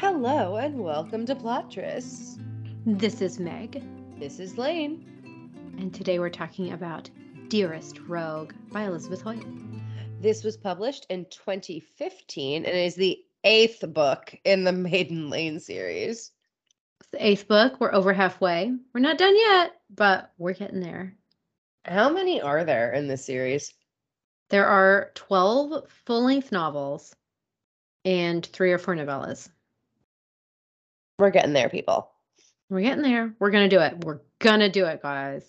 Hello and welcome to Plotris. This is Meg. This is Lane. And today we're talking about Dearest Rogue by Elizabeth Hoyt. This was published in 2015 and is the 8th book in the Maiden Lane series. It's the 8th book. We're over halfway. We're not done yet, but we're getting there. How many are there in this series? There are 12 full-length novels and 3 or 4 novellas. We're getting there, people. We're getting there. We're going to do it. We're going to do it, guys.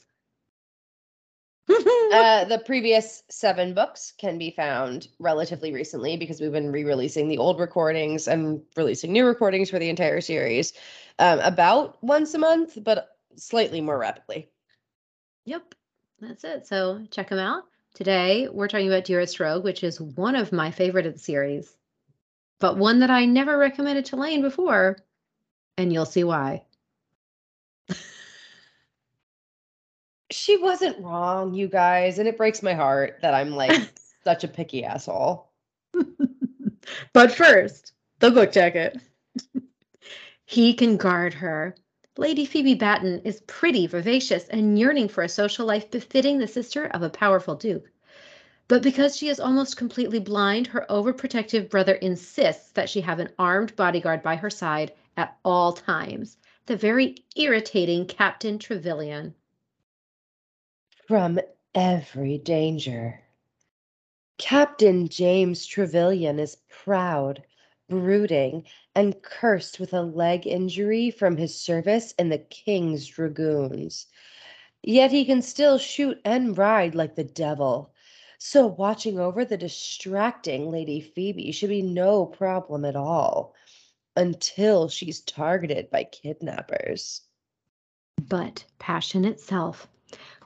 The previous 7 books can be found relatively recently because we've been re-releasing the old recordings and releasing new recordings for the entire series about once a month, but slightly more rapidly. Yep, that's it. So check them out. Today, we're talking about Dearest Rogue, which is one of my favorite of the series, but one that I never recommended to Lane before. And you'll see why. She wasn't wrong, you guys. And it breaks my heart that I'm like such a picky asshole. But first, the book jacket. He can guard her. Lady Phoebe Batten is pretty, vivacious, and yearning for a social life befitting the sister of a powerful duke. But because she is almost completely blind, her overprotective brother insists that she have an armed bodyguard by her side at all times, the very irritating Captain Trevelyan. From every danger. Captain James Trevelyan is proud, brooding, and cursed with a leg injury from his service in the King's dragoons. Yet he can still shoot and ride like the devil. So watching over the distracting Lady Phoebe should be no problem at all. Until she's targeted by kidnappers. But passion itself.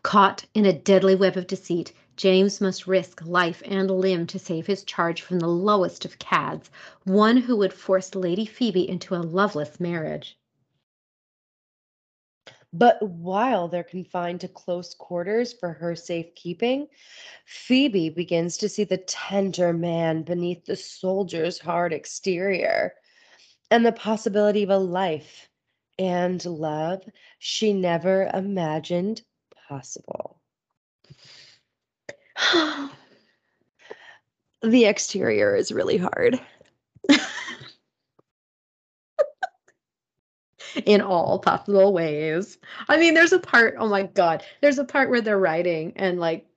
Caught in a deadly web of deceit, James must risk life and limb to save his charge from the lowest of cads, one who would force Lady Phoebe into a loveless marriage. But while they're confined to close quarters for her safekeeping, Phoebe begins to see the tender man beneath the soldier's hard exterior. And the possibility of a life and love she never imagined possible. The exterior is really hard. In all possible ways. I mean, there's a part, oh my God, there's a part where they're riding and like,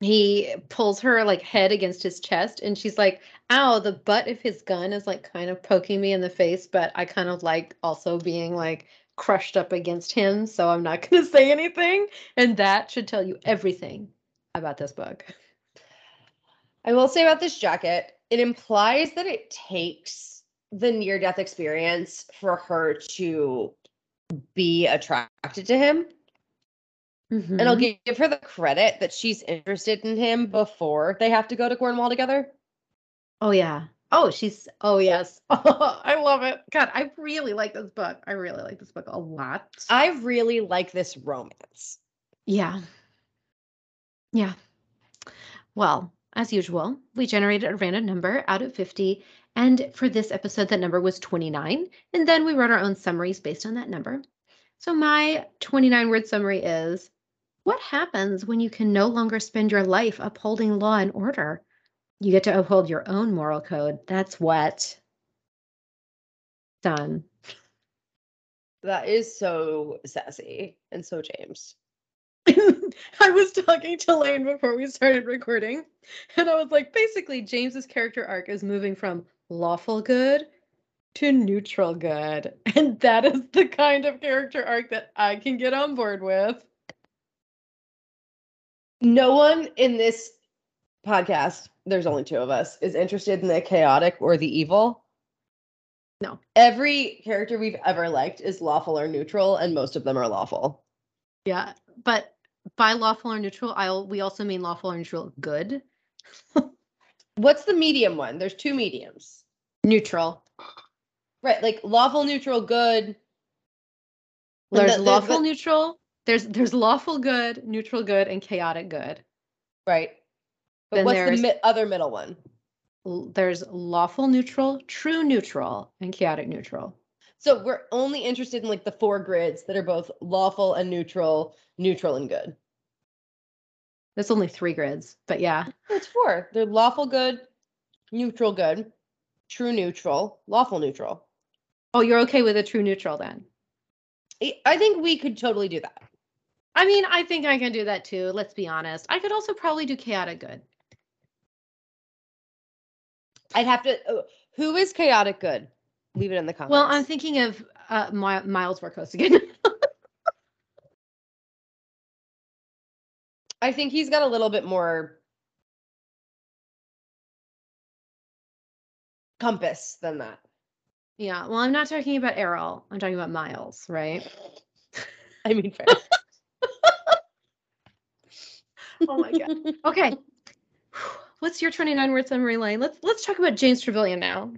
he pulls her like head against his chest and she's like, ow, the butt of his gun is like kind of poking me in the face, but I kind of like also being like crushed up against him. So I'm not going to say anything. And that should tell you everything about this book. I will say about this jacket, it implies that it takes the near-death experience for her to be attracted to him. Mm-hmm. And I'll give her the credit that she's interested in him before they have to go to Cornwall together. Oh, yeah. Oh, she's. Oh, yes. Oh, I love it. God, I really like this book. I really like this book a lot. I really like this romance. Yeah. Yeah. Well, as usual, we generated a random number out of 50. And for this episode, that number was 29. And then we wrote our own summaries based on that number. So my 29-word summary is, what happens when you can no longer spend your life upholding law and order? You get to uphold your own moral code. That's what. Done. That is so sassy and so James. I was talking to Lane before we started recording, and I was like, basically, James's character arc is moving from lawful good to neutral good. And that is the kind of character arc that I can get on board with. No one in this podcast, there's only 2 of us, is interested in the chaotic or the evil. No. Every character we've ever liked is lawful or neutral, and most of them are lawful. Yeah, but by lawful or neutral, we also mean lawful or neutral good. What's the medium one? There's 2 mediums. Neutral. Right, like lawful, neutral, good. There's lawful, neutral. There's lawful good, neutral good, and chaotic good. Right. But what's the other middle one? there's lawful neutral, true neutral, and chaotic neutral. So we're only interested in like the four grids that are both lawful and neutral, neutral and good. There's only three grids, but yeah. It's four. They're lawful good, true neutral, lawful neutral. Oh, you're okay with a true neutral then? I think we could totally do that. I mean, I think I can do that too. Let's be honest. I could also probably do chaotic good. I'd have to. Who is chaotic good? Leave it in the comments. Well, I'm thinking of Miles Workhorst again. I think he's got a little bit more compass than that. Yeah. Well, I'm not talking about Errol. I'm talking about Miles, right? I mean, fair. Oh my God. Okay. What's your 29 word summary, Lane? Let's talk about James Trevelyan now.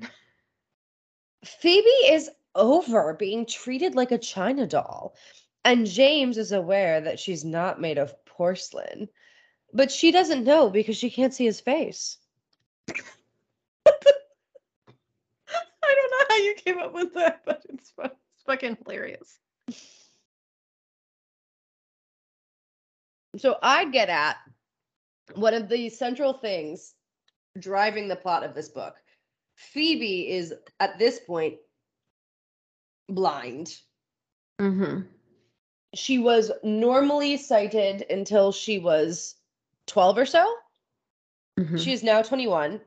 Phoebe is over being treated like a China doll, and James is aware that she's not made of porcelain, but she doesn't know because she can't see his face. I don't know how you came up with that, but it's fucking hilarious. So I get at one of the central things driving the plot of this book. Phoebe is, at this point, blind. Mm-hmm. She was normally sighted until she was 12 or so. Mm-hmm. She is now 21.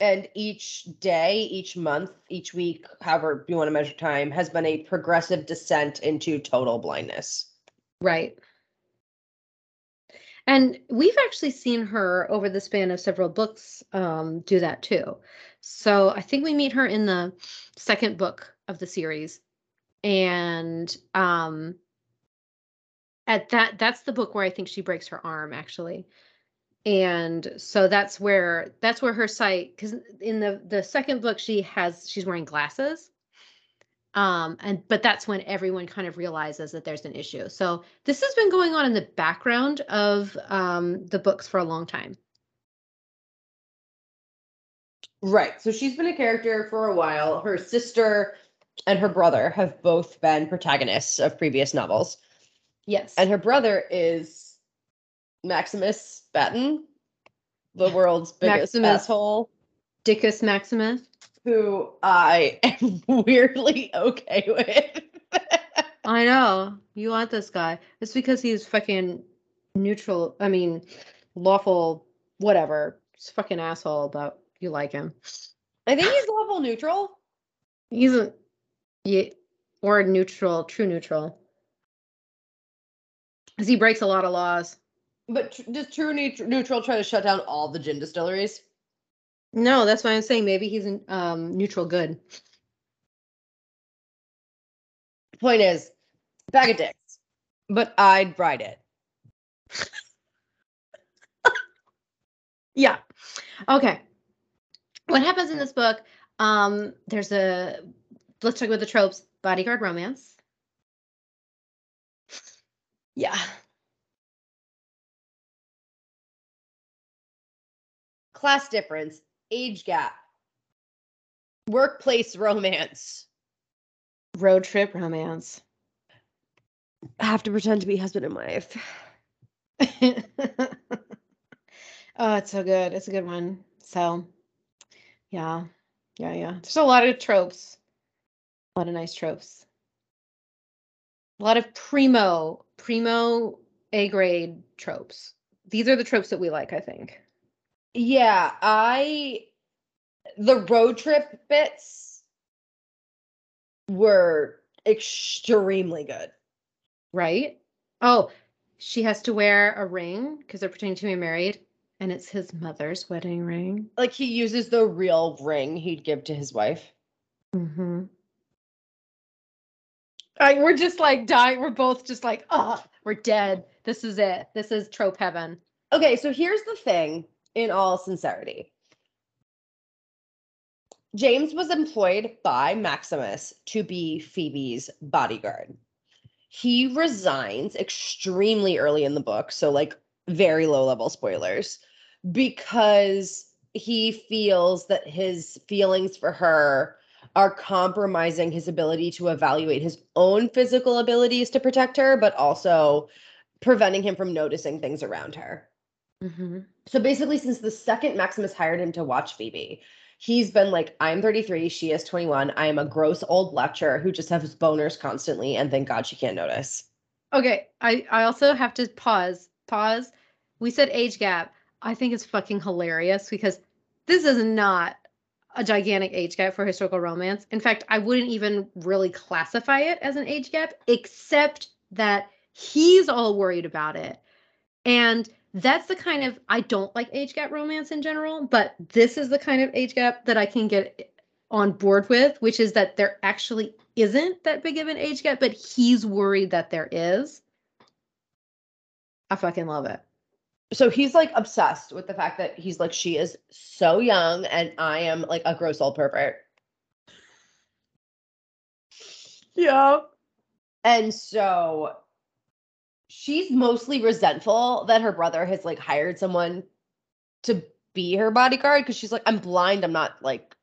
And each day, each month, each week, however you want to measure time, has been a progressive descent into total blindness. Right. And we've actually seen her over the span of several books do that too. So I think we meet her in the second book of the series. And at that's the book where I think she breaks her arm, actually. And so that's where her sight, because in the second book she's wearing glasses. But that's when everyone kind of realizes that there's an issue. So this has been going on in the background of the books for a long time. Right. So she's been a character for a while. Her sister and her brother have both been protagonists of previous novels. Yes. And her brother is Maximus Batten, the world's biggest asshole. Dickus Maximus. Who I am weirdly okay with. I know. You want this guy. It's because he's fucking neutral. I mean, lawful, whatever. He's a fucking asshole, but you like him. I think he's lawful neutral. He's a... Yeah, or neutral, true neutral. Because he breaks a lot of laws. But does true neutral try to shut down all the gin distilleries? No, that's why I'm saying maybe he's a neutral good. Point is, bag of dicks, but I'd ride it. Yeah. Okay. What happens in this book? Let's talk about the tropes. Bodyguard romance. Yeah. Class difference. Age gap, workplace romance, road trip romance. I have to pretend to be husband and wife. Oh, it's so good. It's a good one. So, yeah. There's a lot of tropes. A lot of nice tropes. A lot of primo A-grade tropes. These are the tropes that we like, I think. Yeah, the road trip bits were extremely good. Right? Oh, she has to wear a ring because they're pretending to be married, and it's his mother's wedding ring. Like, he uses the real ring he'd give to his wife. Mm-hmm. We're just like dying. We're both just like, oh, we're dead. This is it. This is trope heaven. Okay, so here's the thing. In all sincerity, James was employed by Maximus to be Phoebe's bodyguard. He resigns extremely early in the book, so like very low level spoilers, because he feels that his feelings for her are compromising his ability to evaluate his own physical abilities to protect her, but also preventing him from noticing things around her. Mm-hmm. So basically, since the second Maximus hired him to watch Phoebe, he's been like, I'm 33, she is 21. I am a gross old bletcher who just has boners constantly, and thank God she can't notice. Okay, I also have to pause. We said age gap. I think it's fucking hilarious because this is not a gigantic age gap for historical romance. In fact, I wouldn't even really classify it as an age gap, except that he's all worried about it. And that's the kind of, I don't like age gap romance in general, but this is the kind of age gap that I can get on board with, which is that there actually isn't that big of an age gap, but he's worried that there is. I fucking love it. So he's like obsessed with the fact that he's like, she is so young and I am like a gross old pervert. Yeah. And so she's mostly resentful that her brother has like hired someone to be her bodyguard, because she's like, I'm blind. I'm not like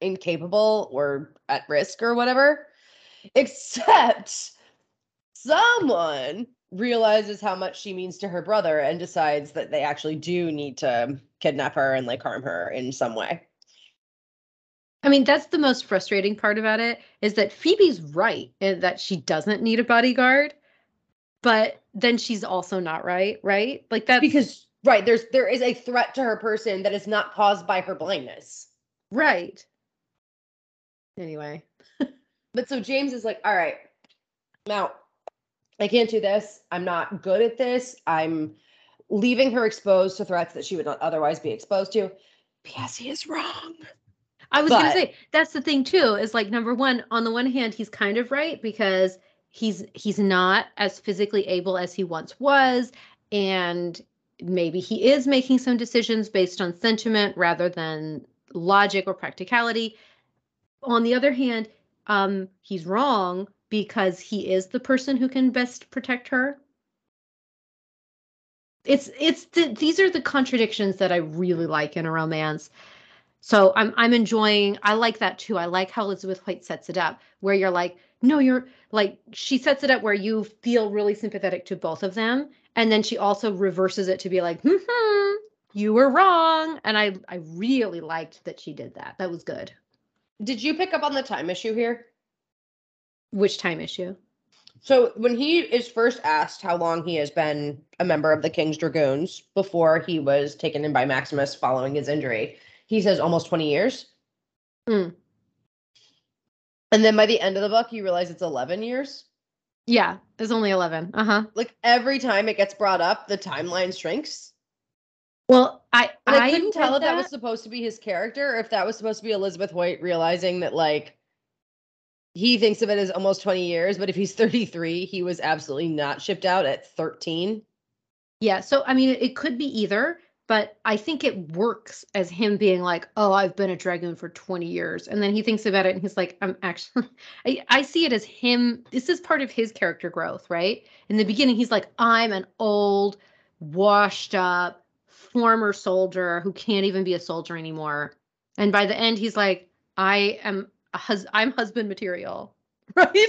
incapable or at risk or whatever. Except someone realizes how much she means to her brother and decides that they actually do need to kidnap her and like harm her in some way. I mean, that's the most frustrating part about it, is that Phoebe's right in that she doesn't need a bodyguard, but then she's also not right? Like that's because right, there is a threat to her person that is not caused by her blindness. Right. Anyway. But so James is like, all right, now I can't do this. I'm not good at this. I'm leaving her exposed to threats that she would not otherwise be exposed to. P.S. He is wrong. I was going to say, that's the thing, too, is like, number one, on the one hand, he's kind of right because he's not as physically able as he once was. And maybe he is making some decisions based on sentiment rather than logic or practicality. On the other hand, he's wrong because he is the person who can best protect her. These are the contradictions that I really like in a romance. So I'm enjoying, I like that too. I like how Elizabeth Hoyt sets it up where you're like, no, you're like, she sets it up where you feel really sympathetic to both of them. And then she also reverses it to be like, you were wrong. And I really liked that she did that. That was good. Did you pick up on the time issue here? Which time issue? So when he is first asked how long he has been a member of the King's Dragoons before he was taken in by Maximus following his injury, he says almost 20 years. Mm. And then by the end of the book, you realize it's 11 years. Yeah, it's only 11. Uh-huh. Like every time it gets brought up, the timeline shrinks. Well, I couldn't tell if that was supposed to be his character or if that was supposed to be Elizabeth Hoyt realizing that like, he thinks of it as almost 20 years, but if he's 33, he was absolutely not shipped out at 13. Yeah, so, I mean, it could be either, but I think it works as him being like, oh, I've been a dragoon for 20 years. And then he thinks about it and he's like, I'm actually, I see it as him. This is part of his character growth, right? In the beginning, he's like, I'm an old, washed up, former soldier who can't even be a soldier anymore. And by the end, he's like, I'm husband material, right?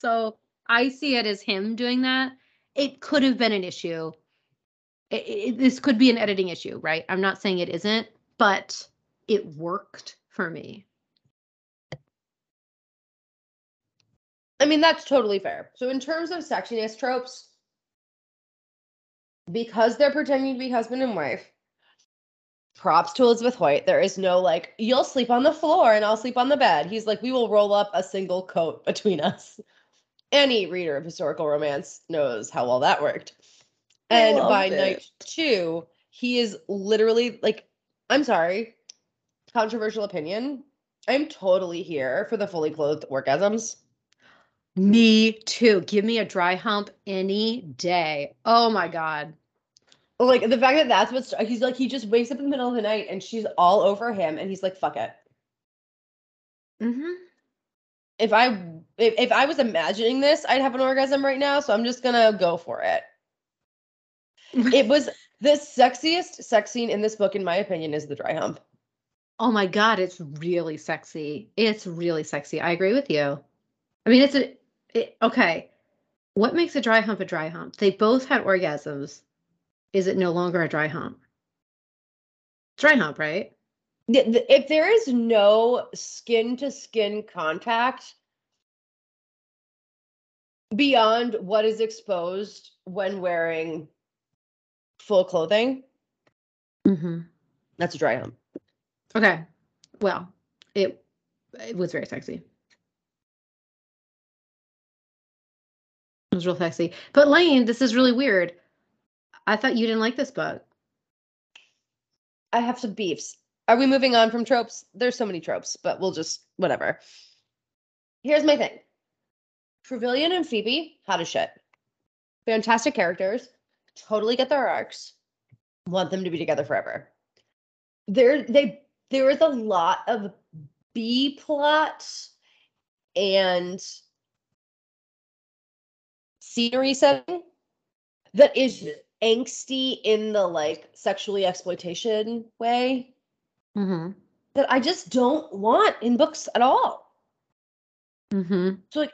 So I see it as him doing that. It could have been an issue. This could be an editing issue, right? I'm not saying it isn't, but it worked for me. I mean, that's totally fair. So in terms of sexiness tropes, because they're pretending to be husband and wife, props to Elizabeth Hoyt. There is no like, you'll sleep on the floor and I'll sleep on the bed. He's like, we will roll up a single coat between us. Any reader of historical romance knows how well that worked. And by night two, he is literally like, I'm sorry, controversial opinion. I'm totally here for the fully clothed orgasms. Me too. Give me a dry hump any day. Oh my God. Like, the fact that that's what's... He's like, he just wakes up in the middle of the night and she's all over him and he's like, fuck it. Mm-hmm. If I was imagining this, I'd have an orgasm right now, so I'm just gonna go for it. It was The sexiest sex scene in this book, in my opinion, is the dry hump. Oh my God, it's really sexy. It's really sexy. I agree with you. I mean, okay. What makes a dry hump a dry hump? They both had orgasms. Is it no longer a dry hump? Dry hump, right? If there is no skin-to-skin contact beyond what is exposed when wearing full clothing, that's a dry hump. Okay. Well, it was very sexy. It was real sexy. But Lane, this is really weird. I thought you didn't like this book. I have some beefs. Are we moving on from tropes? There's so many tropes, but we'll just, whatever. Here's my thing. Trevelyan and Phoebe, hot as shit. Fantastic characters. Totally get their arcs. Want them to be together forever. There is a lot of B plots and scenery setting that is angsty in the like sexually exploitation way that I just don't want in books at all. So like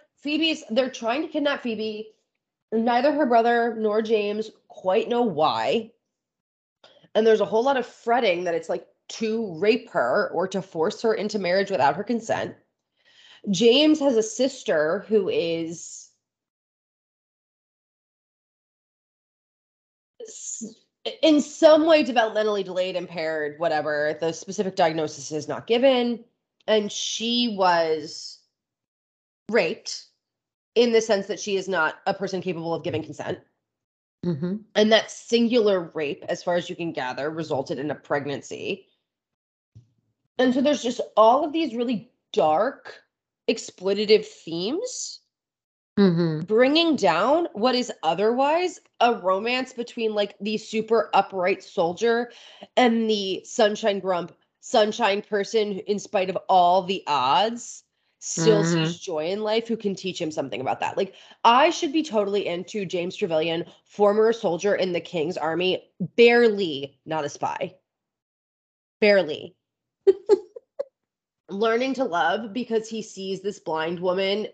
they're trying to kidnap Phoebe. Neither her brother nor James quite know why. And there's a whole lot of fretting that it's like to rape her or to force her into marriage without her consent. James has a sister who is in some way developmentally delayed, impaired, whatever. The specific diagnosis is not given. And she was raped in the sense that she is not a person capable of giving consent. And that singular rape, as far as you can gather, resulted in a pregnancy. And so there's just all of these really dark, exploitative themes bringing down what is otherwise a romance between like the super upright soldier and the sunshine grump, sunshine person, who, in spite of all the odds, still sees joy in life, who can teach him something about that. Like, I should be totally into James Trevelyan, former soldier in the King's army, barely not a spy. Barely. Learning to love because he sees this blind woman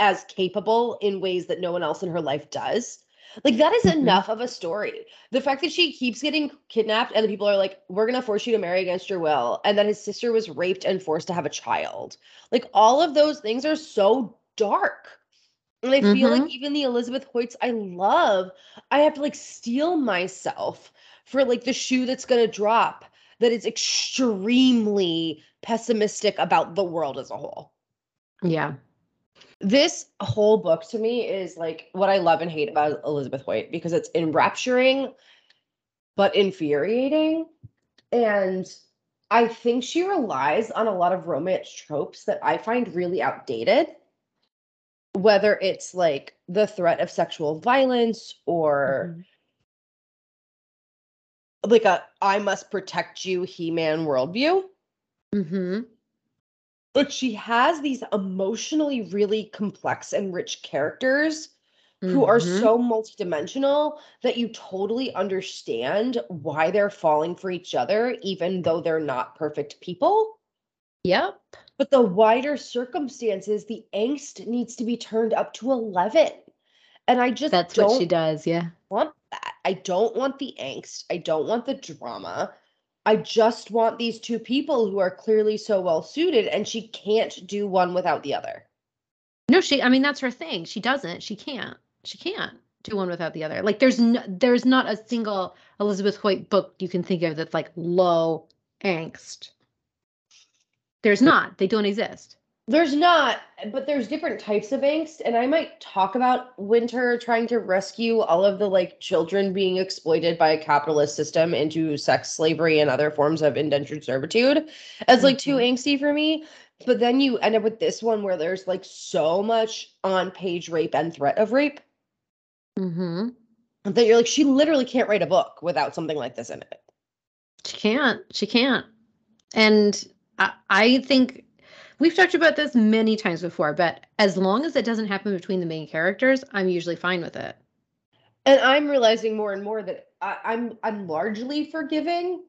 as capable in ways that no one else in her life does. Like, that is enough of a story. The fact that she keeps getting kidnapped and the people are like, we're going to force you to marry against your will, and that his sister was raped and forced to have a child. Like, all of those things are so dark. And I feel like even the Elizabeth Hoyts I love, I have to, like, steel myself for, like, the shoe that's going to drop that is extremely pessimistic about the world as a whole. Yeah. This whole book to me is like what I love and hate about Elizabeth Hoyt, because it's enrapturing but infuriating. And I think she relies on a lot of romance tropes that I find really outdated, whether it's like the threat of sexual violence or like a I must protect you He-Man worldview. But she has these emotionally really complex and rich characters who are so multidimensional that you totally understand why they're falling for each other, even though they're not perfect people. Yep. But the wider circumstances, the angst needs to be turned up to 11. And I just don't what she does, yeah. want that. I don't want the angst. I don't want the drama. I just want these two people who are clearly so well-suited, and she can't do one without the other. No, I mean, that's her thing. She doesn't. She can't. She can't do one without the other. Like, there's not a single Elizabeth Hoyt book you can think of that's, like, low angst. There's not. They don't exist. There's not, but there's different types of angst, and I might talk about Winter trying to rescue all of the, like, children being exploited by a capitalist system into sex slavery and other forms of indentured servitude as, like, too angsty for me. But then you end up with this one where there's, like, so much on-page rape and threat of rape that you're like, she literally can't write a book without something like this in it. She can't. She can't. And I think... We've talked about this many times before, but as long as it doesn't happen between the main characters, I'm usually fine with it. And I'm realizing more and more that I'm largely forgiving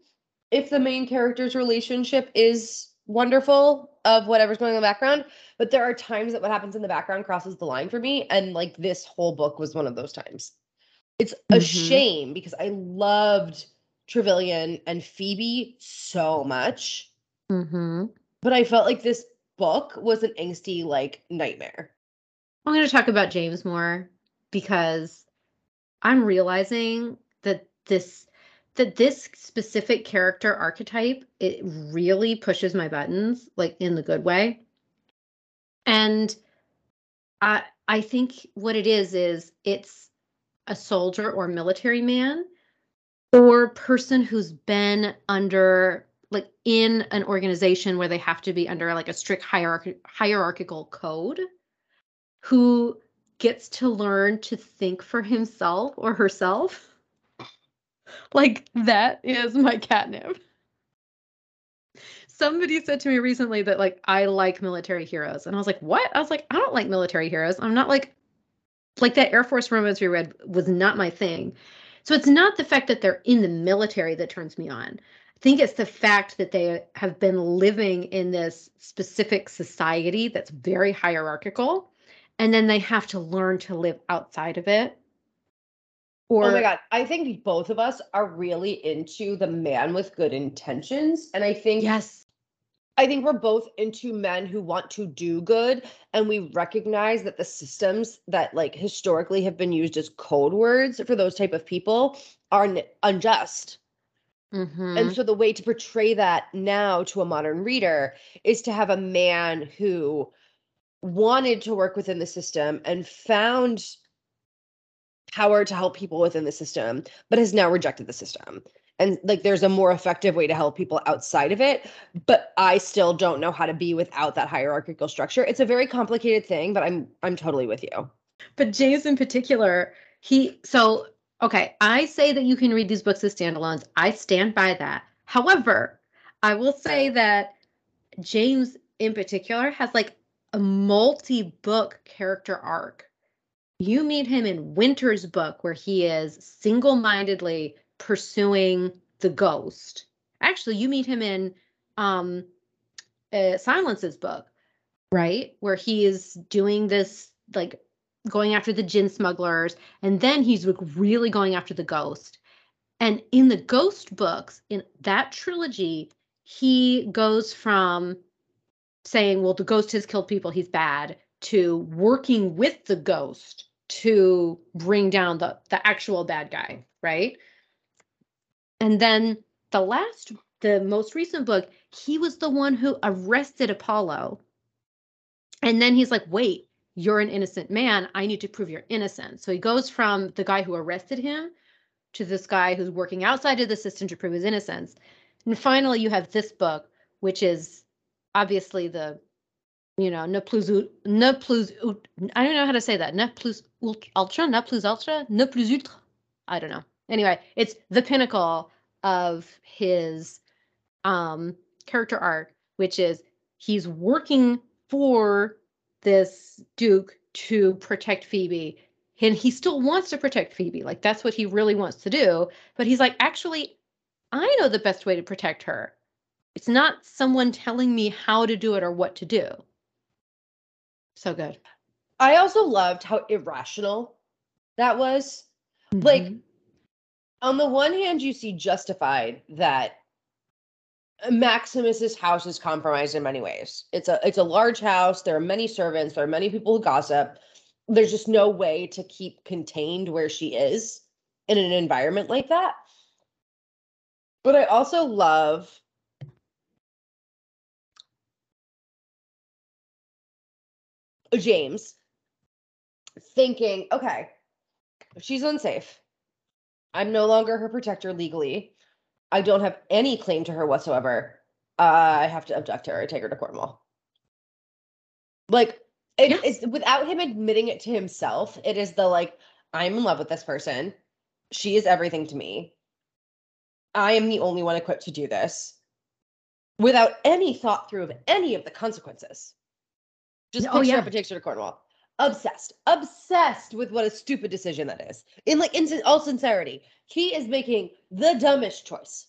if the main character's relationship is wonderful of whatever's going on in the background, but there are times that what happens in the background crosses the line for me, and like this whole book was one of those times. It's a shame because I loved Trevelyan and Phoebe so much, but I felt like this book was an angsty like nightmare. I'm going to talk about James more because I'm realizing that this specific character archetype, it really pushes my buttons, like in the good way. And I think what it is it's a soldier or military man or person who's been under, like in an organization where they have to be under like a strict hierarchical code, who gets to learn to think for himself or herself. Like, that is my catnip. Somebody said to me recently that, like, I like military heroes. And I was like, what? I was like, I don't like military heroes. I'm not like that Air Force romance we read was not my thing. So it's not the fact that they're in the military that turns me on. I think it's the fact that they have been living in this specific society that's very hierarchical. And then they have to learn to live outside of it. Or, oh my God, I think both of us are really into the man with good intentions. And I think, yes, I think we're both into men who want to do good. And we recognize that the systems that like historically have been used as code words for those type of people are unjust. And so the way to portray that now to a modern reader is to have a man who wanted to work within the system and found power to help people within the system, but has now rejected the system. And like, there's a more effective way to help people outside of it, but I still don't know how to be without that hierarchical structure. It's a very complicated thing, but I'm totally with you. But James in particular, I say that you can read these books as standalones. I stand by that. However, I will say that James in particular has like a multi-book character arc. You meet him in Winter's book, where he is single-mindedly pursuing the ghost. Actually, you meet him in Silence's book, right? Where he is doing this, like, going after the gin smugglers, and then he's like, really going after the ghost. And in the ghost books, in that trilogy, he goes from saying, well, the ghost has killed people, he's bad, to working with the ghost to bring down the actual bad guy, right? And then the most recent book, he was the one who arrested Apollo. And then he's like, wait, you're an innocent man. I need to prove you're innocent. So he goes from the guy who arrested him to this guy who's working outside of the system to prove his innocence. And finally, you have this book, which is obviously the I don't know how to say that. Ne plus ultra. I don't know. Anyway, it's the pinnacle of his character arc, which is he's working for this Duke to protect Phoebe. And he still wants to protect Phoebe. Like, that's what he really wants to do. But he's like, actually, I know the best way to protect her. It's not someone telling me how to do it or what to do. So good. I also loved how irrational that was. Like, on the one hand, you see justified that Maximus's house is compromised in many ways. It's a large house. There are many servants. There are many people who gossip. There's just no way to keep contained where she is in an environment like that. But I also love James thinking, okay, she's unsafe. I'm no longer her protector legally. I don't have any claim to her whatsoever. I have to abduct her. I take her to Cornwall. Like, it's without him admitting it to himself. It is the, like, I'm in love with this person. She is everything to me. I am the only one equipped to do this, without any thought through of any of the consequences. Just picks her up and takes her to Cornwall. Obsessed with what a stupid decision that is. In all sincerity, he is making the dumbest choice.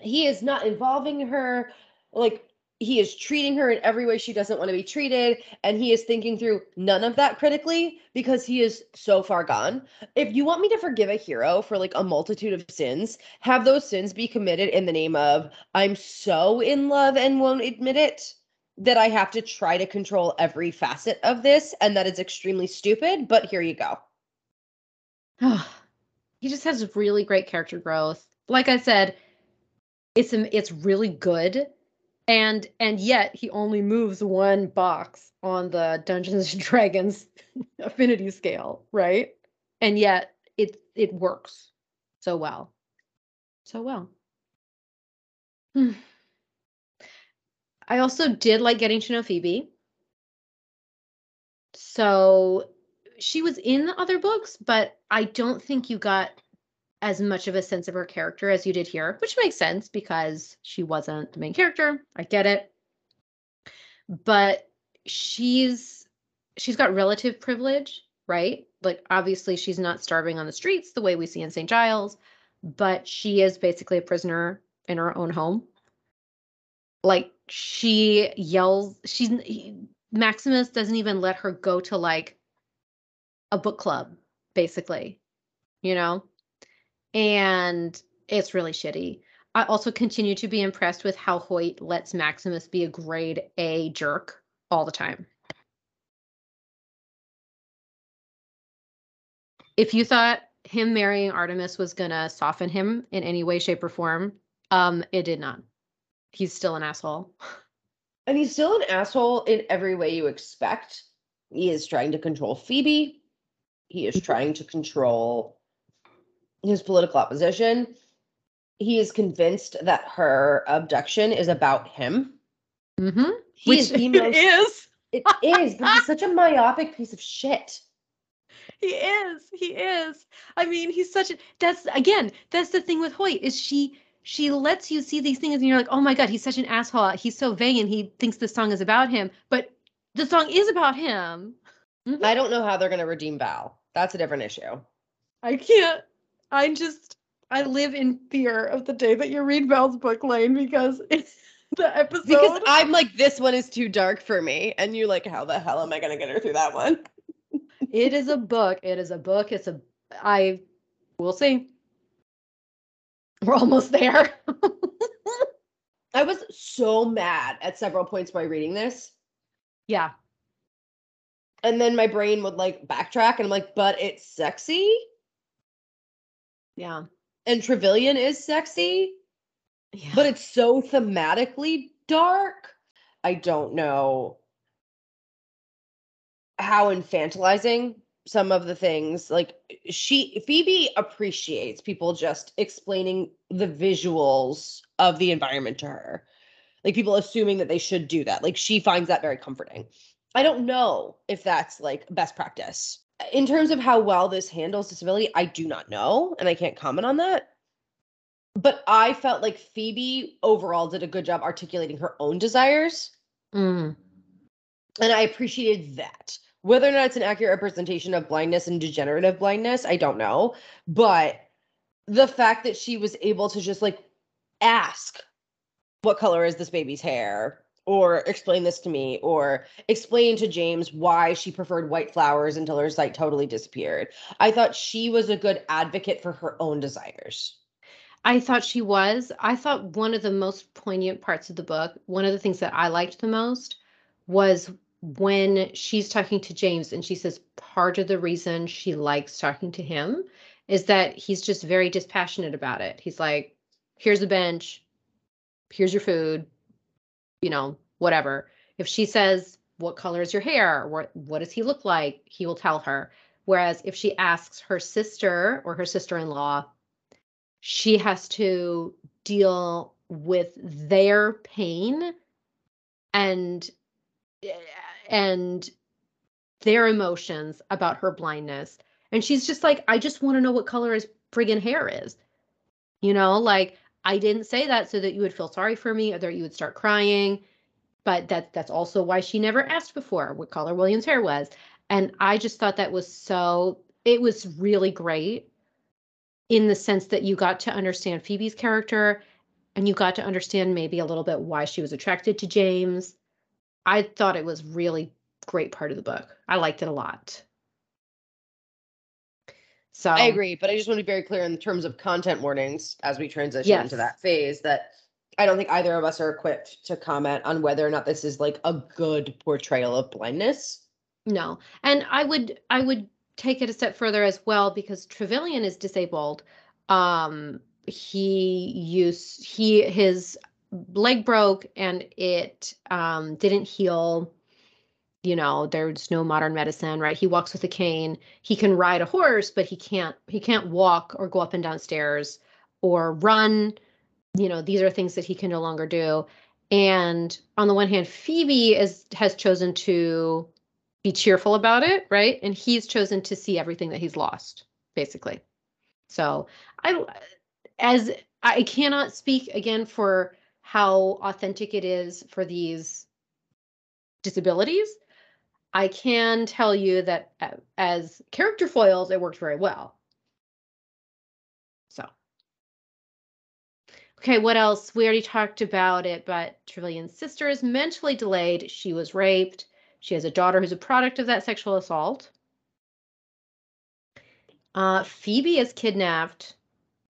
He is not involving her. Like, he is treating her in every way she doesn't want to be treated. And he is thinking through none of that critically because he is so far gone. If you want me to forgive a hero for like a multitude of sins, have those sins be committed in the name of, I'm so in love and won't admit it, that I have to try to control every facet of this. And that is extremely stupid, but here you go. He just has really great character growth. Like I said, it's really good. And yet he only moves one box on the Dungeons and Dragons affinity scale, right? And yet it works so well. So well. I also did like getting to know Phoebe. So she was in the other books, but I don't think you got as much of a sense of her character as you did here, which makes sense because she wasn't the main character. I get it. But she's got relative privilege, right? Like, obviously she's not starving on the streets the way we see in St. Giles, but she is basically a prisoner in her own home. Like, she yells, Maximus doesn't even let her go to like a book club, basically, you know? And it's really shitty. I also continue to be impressed with how Hoyt lets Maximus be a grade A jerk all the time. If you thought him marrying Artemis was gonna soften him in any way, shape, or form, it did not. He's still an asshole. And he's still an asshole in every way you expect. He is trying to control Phoebe. He is trying to control his political opposition. He is convinced that her abduction is about him. Mm-hmm. Which it is. It is, but he's such a myopic piece of shit. He is. I mean, he's such a... That's the thing with Hoyt, is she lets you see these things and you're like, oh my God, he's such an asshole. He's so vain and he thinks this song is about him, but the song is about him. Mm-hmm. I don't know how they're going to redeem Val. That's a different issue. I can't. I live in fear of the day that you read Val's book, Lane, because it's the episode. Because I'm like, this one is too dark for me. And you're like, how the hell am I going to get her through that one? It is a book. We'll see. We're almost there. I was so mad at several points by reading this. Yeah. And then my brain would like backtrack and I'm like, but it's sexy. Yeah. And Trevelyan is sexy. Yeah. But it's so thematically dark. I don't know how infantilizing some of the things, like Phoebe appreciates people just explaining the visuals of the environment to her. Like, people assuming that they should do that. Like, she finds that very comforting. I don't know if that's like best practice. In terms of how well this handles disability, I do not know, and I can't comment on that. But I felt like Phoebe overall did a good job articulating her own desires. Mm. And I appreciated that. Whether or not it's an accurate representation of blindness and degenerative blindness, I don't know. But the fact that she was able to just like ask, what color is this baby's hair? Or explain this to me, or explain to James why she preferred white flowers until her sight totally disappeared. I thought she was a good advocate for her own desires. I thought she was. I thought one of the most poignant parts of the book, one of the things that I liked the most, was when she's talking to James and she says part of the reason she likes talking to him is that he's just very dispassionate about it. He's like, here's a bench, here's your food, you know, whatever. If she says, what color is your hair? What does he look like? He will tell her. Whereas if she asks her sister or her sister-in-law, she has to deal with their pain and their emotions about her blindness. And she's just like, I just want to know what color his friggin' hair is. You know, like, I didn't say that so that you would feel sorry for me or that you would start crying. But that's also why she never asked before what color William's hair was. And I just thought that was so, it was really great in the sense that you got to understand Phoebe's character and you got to understand maybe a little bit why she was attracted to James. I thought it was really great part of the book. I liked it a lot. So I agree, but I just want to be very clear in terms of content warnings as we transition into that phase that I don't think either of us are equipped to comment on whether or not this is like a good portrayal of blindness. No. And I would take it a step further as well, because Trevelyan is disabled. His leg broke and it didn't heal. You know, there's no modern medicine, right? He walks with a cane. He can ride a horse, but he can't walk or go up and down stairs or run. You know, these are things that he can no longer do. And on the one hand, Phoebe has chosen to be cheerful about it, right? And he's chosen to see everything that he's lost, basically. So I cannot speak again for how authentic it is for these disabilities. I can tell you that as character foils, it worked very well. So. Okay, what else? We already talked about it, but Trevelyan's sister is mentally delayed. She was raped. She has a daughter who's a product of that sexual assault. Phoebe is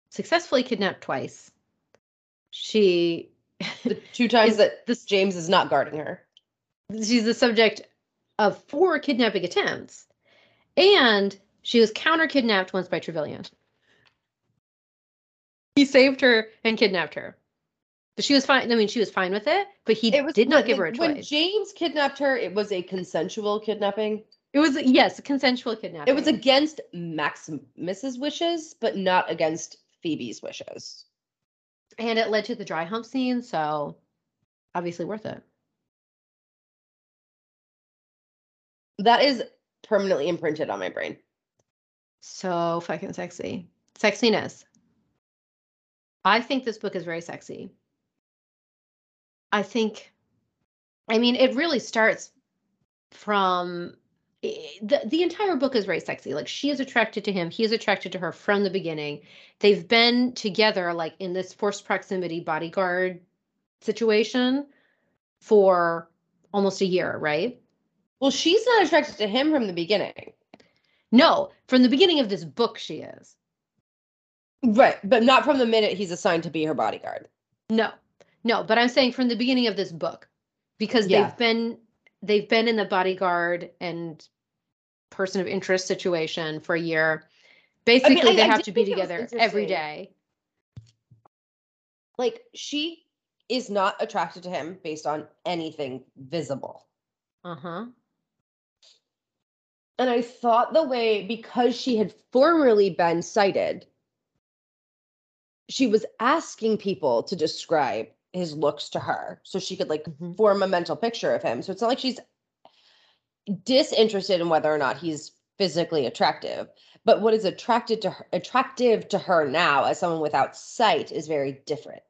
successfully kidnapped twice. She... The two times that this James is not guarding her. She's the subject of 4 kidnapping attempts, and she was counter-kidnapped once by Trevelyan. He saved her and kidnapped her, but she was fine. I mean, she was fine with it, but he did not give her a choice. When James kidnapped her, it was a consensual kidnapping. It was, yes, a consensual kidnapping. It was against Maximus's wishes, but not against Phoebe's wishes. And it led to the dry hump scene, so obviously worth it. That is permanently imprinted on my brain. So fucking sexy. Sexiness. I think this book is very sexy. It really starts from... The entire book is very sexy. Like, she is attracted to him. He is attracted to her from the beginning. They've been together, like, in this forced proximity bodyguard situation for almost a year, right? Well, she's not attracted to him from the beginning. No, from the beginning of this book, she is. Right, but not from the minute he's assigned to be her bodyguard. No, but I'm saying from the beginning of this book, because they've been in the bodyguard and person of interest situation for a year. Basically, they have to be together every day. Like, she is not attracted to him based on anything visible. Uh-huh. And I thought because she had formerly been sighted, she was asking people to describe his looks to her so she could form a mental picture of him. So it's not like she's disinterested in whether or not he's physically attractive, but what is attractive to her now as someone without sight is very different.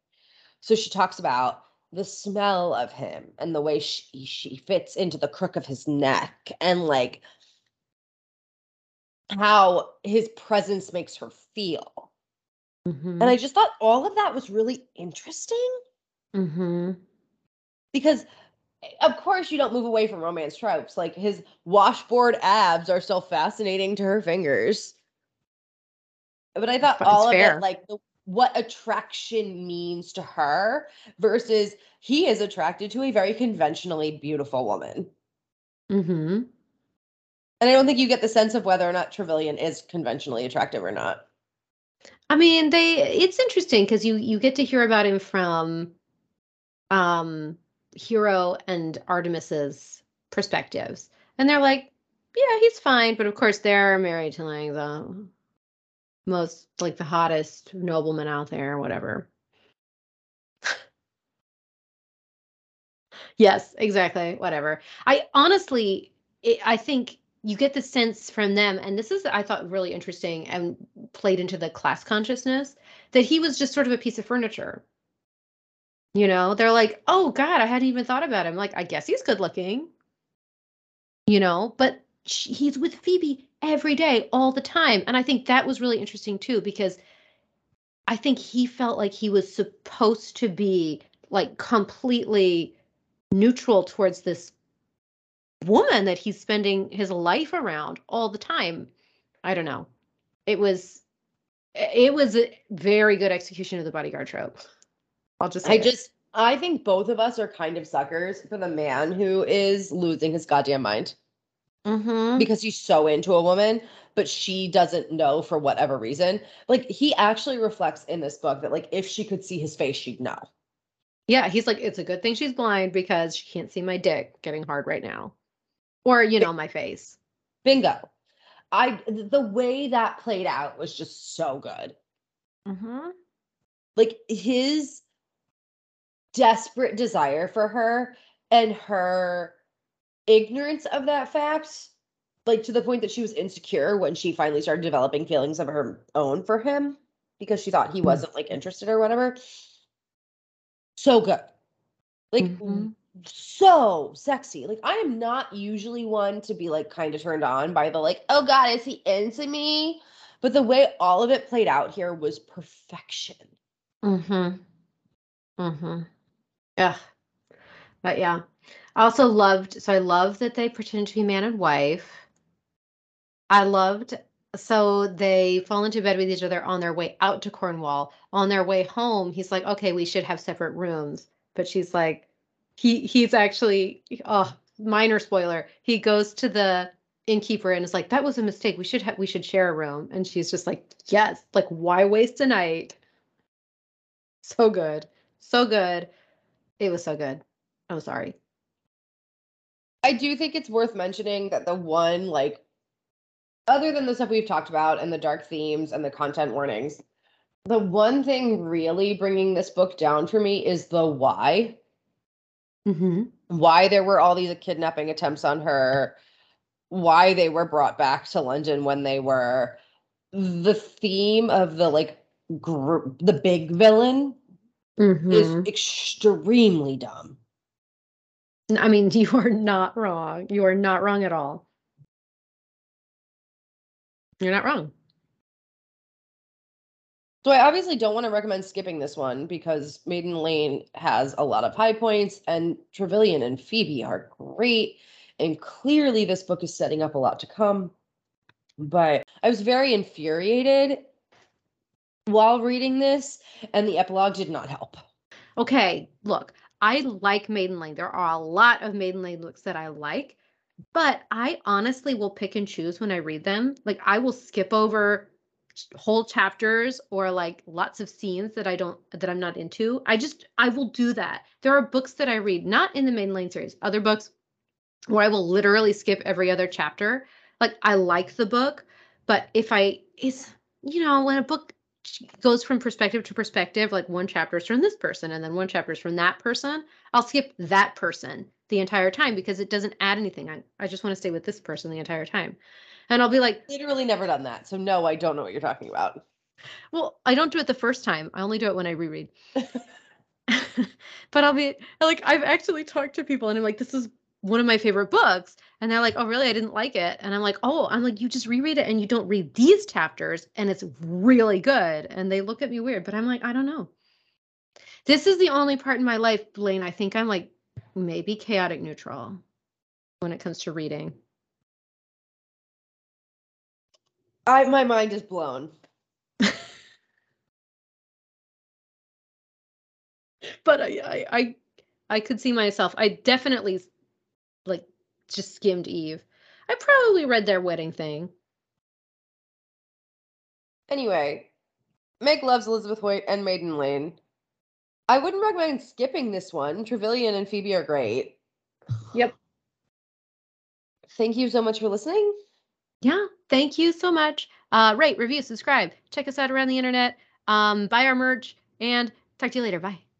So she talks about the smell of him and the way she fits into the crook of his neck and like how his presence makes her feel. Mm-hmm. And I just thought all of that was really interesting. Mm-hmm. Because of course you don't move away from romance tropes. Like, his washboard abs are still fascinating to her fingers. But I thought all of it, like what attraction means to her versus he is attracted to a very conventionally beautiful woman. Mm-hmm. And I don't think you get the sense of whether or not Trevelyan is conventionally attractive or not. I mean, it's interesting because you get to hear about him from Hero and Artemis's perspectives. And they're like, yeah, he's fine. But of course, they're married to like the most, like the hottest nobleman out there, whatever. Yes, exactly. Whatever. I think you get the sense from them, and this is, I thought, really interesting and played into the class consciousness, that he was just sort of a piece of furniture. You know, they're like, oh God, I hadn't even thought about him. Like, I guess he's good looking, you know, but he's with Phoebe every day, all the time. And I think that was really interesting too, because I think he felt like he was supposed to be like completely neutral towards this woman that he's spending his life around all the time. I don't know. It was a very good execution of the bodyguard trope. I'll just say I think both of us are kind of suckers for the man who is losing his goddamn mind. Mm-hmm. Because he's so into a woman, but she doesn't know for whatever reason. Like, he actually reflects in this book that, like, if she could see his face, she'd know. Yeah, he's like, it's a good thing she's blind because she can't see my dick getting hard right now. Or, you know, my face. Bingo. The way that played out was just so good. Mm-hmm. Like, his desperate desire for her and her ignorance of that fact, like to the point that she was insecure when she finally started developing feelings of her own for him because she thought he wasn't like interested or whatever. So good. Like, mm-hmm. So sexy. Like, I am not usually one to be like kind of turned on by the like, oh God, is he into me? But the way all of it played out here was perfection. Mm-hmm. Mm-hmm. Yeah. But yeah. I also loved, so I loved that they pretend to be man and wife. I loved, so they fall into bed with each other on their way out to Cornwall. On their way home, he's like, okay, we should have separate rooms. But she's like, he's actually, oh, minor spoiler. He goes to the innkeeper and is like, that was a mistake. We should share a room. And she's just like, yes, like why waste a night? So good. So good. It was so good. I'm sorry. I do think it's worth mentioning that the one, like, other than the stuff we've talked about and the dark themes and the content warnings, the one thing really bringing this book down for me is the why. Mm-hmm. Why there were all these kidnapping attempts on her, why they were brought back to London when they were. The theme of the, like, group, the big villain mm-hmm. is extremely dumb. I mean, you are not wrong. You are not wrong at all. You're not wrong. So I obviously don't want to recommend skipping this one because Maiden Lane has a lot of high points and Trevelyan and Phoebe are great. And clearly this book is setting up a lot to come. But I was very infuriated while reading this and the epilogue did not help. Okay, look. I like Maiden Lane. There are a lot of Maiden Lane books that I like, but I honestly will pick and choose when I read them. Like, I will skip over whole chapters or like lots of scenes that I'm not into. I will do that. There are books that I read, not in the Maiden Lane series, other books where I will literally skip every other chapter. Like, I like the book, but when a book goes from perspective to perspective, like one chapter is from this person and then one chapter is from that person, I'll skip that person the entire time because it doesn't add anything. I just want to stay with this person the entire time. And I'll be like, literally never done that. So no, I don't know what you're talking about. Well, I don't do it the first time. I only do it when I reread. But I'll be like, I've actually talked to people and I'm like, this is one of my favorite books. And they're like, oh, really? I didn't like it. And I'm like, you just reread it and you don't read these chapters and it's really good. And they look at me weird, but I'm like, I don't know. This is the only part in my life, Blaine, I think I'm like maybe chaotic neutral when it comes to reading. My mind is blown. But I could see myself. I definitely like just skimmed Eve. I probably read their wedding thing. Anyway, Meg loves Elizabeth Hoyt and Maiden Lane. I wouldn't recommend skipping this one. Trevelyan and Phoebe are great. Yep. Thank you so much for listening. Yeah, thank you so much. Rate, review, subscribe. Check us out around the internet. Buy our merch and talk to you later. Bye.